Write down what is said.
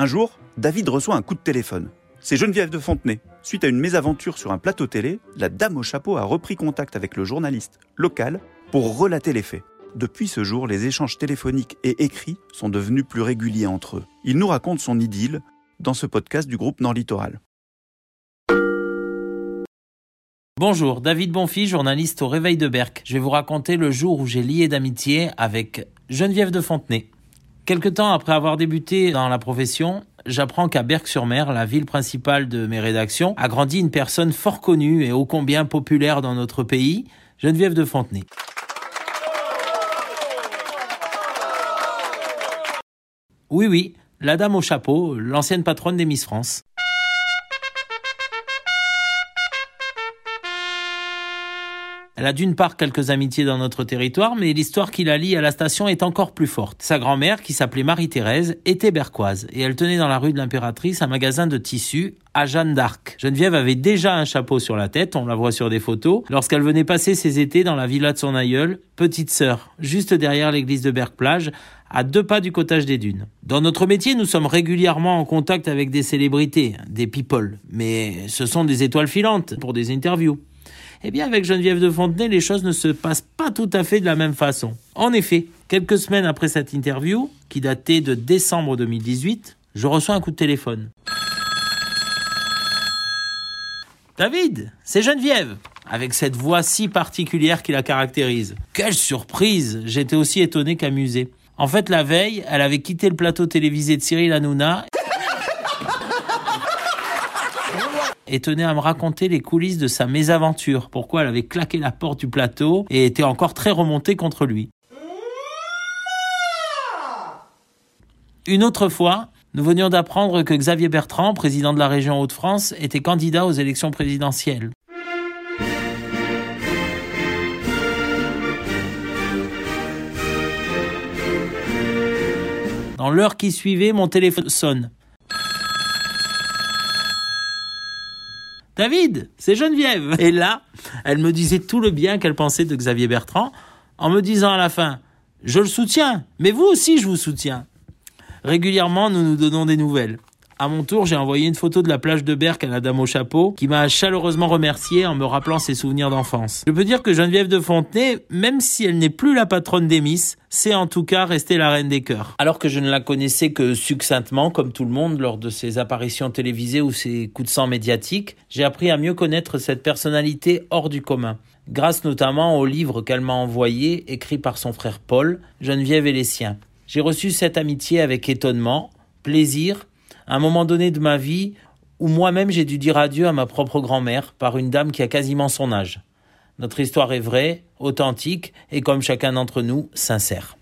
Un jour, David reçoit un coup de téléphone. C'est Geneviève de Fontenay. Suite à une mésaventure sur un plateau télé, la dame au chapeau a repris contact avec le journaliste local pour relater les faits. Depuis ce jour, les échanges téléphoniques et écrits sont devenus plus réguliers entre eux. Il nous raconte son idylle dans ce podcast du groupe Nord Littoral. Bonjour, David Bonfils, journaliste au Réveil de Berck. Je vais vous raconter le jour où j'ai lié d'amitié avec Geneviève de Fontenay. Quelque temps après avoir débuté dans la profession, j'apprends qu'à Berck-sur-Mer, la ville principale de mes rédactions, a grandi une personne fort connue et ô combien populaire dans notre pays, Geneviève de Fontenay. Oui, la dame au chapeau, l'ancienne patronne des Miss France. Elle a d'une part quelques amitiés dans notre territoire, mais l'histoire qui la lie à la station est encore plus forte. Sa grand-mère, qui s'appelait Marie-Thérèse, était berquoise et elle tenait dans la rue de l'Impératrice un magasin de tissus à Jeanne d'Arc. Geneviève avait déjà un chapeau sur la tête, on la voit sur des photos, lorsqu'elle venait passer ses étés dans la villa de son aïeul, petite sœur, juste derrière l'église de Berck-Plage, à 2 pas du cottage des Dunes. Dans notre métier, nous sommes régulièrement en contact avec des célébrités, des people, mais ce sont des étoiles filantes pour des interviews. Eh bien, avec Geneviève de Fontenay, les choses ne se passent pas tout à fait de la même façon. En effet, quelques semaines après cette interview, qui datait de décembre 2018, je reçois un coup de téléphone. « David, c'est Geneviève !» avec cette voix si particulière qui la caractérise. Quelle surprise! J'étais aussi étonné qu'amusé. En fait, la veille, elle avait quitté le plateau télévisé de Cyril Hanouna et tenait à me raconter les coulisses de sa mésaventure, pourquoi elle avait claqué la porte du plateau et était encore très remontée contre lui. Une autre fois, nous venions d'apprendre que Xavier Bertrand, président de la région Hauts-de-France, était candidat aux élections présidentielles. Dans l'heure qui suivait, mon téléphone sonne. « David, c'est Geneviève !» Et là, elle me disait tout le bien qu'elle pensait de Xavier Bertrand, en me disant à la fin « Je le soutiens, mais vous aussi je vous soutiens !» Régulièrement, nous nous donnons des nouvelles. À mon tour, j'ai envoyé une photo de la plage de Berck à la dame au chapeau, qui m'a chaleureusement remercié en me rappelant ses souvenirs d'enfance. Je peux dire que Geneviève de Fontenay, même si elle n'est plus la patronne des Miss, c'est en tout cas restée la reine des cœurs. Alors que je ne la connaissais que succinctement, comme tout le monde, lors de ses apparitions télévisées ou ses coups de sang médiatiques, j'ai appris à mieux connaître cette personnalité hors du commun, grâce notamment au livre qu'elle m'a envoyé, écrit par son frère Paul, Geneviève et les siens. J'ai reçu cette amitié avec étonnement, plaisir, à un moment donné de ma vie où moi-même j'ai dû dire adieu à ma propre grand-mère par une dame qui a quasiment son âge. Notre histoire est vraie, authentique et comme chacun d'entre nous, sincère.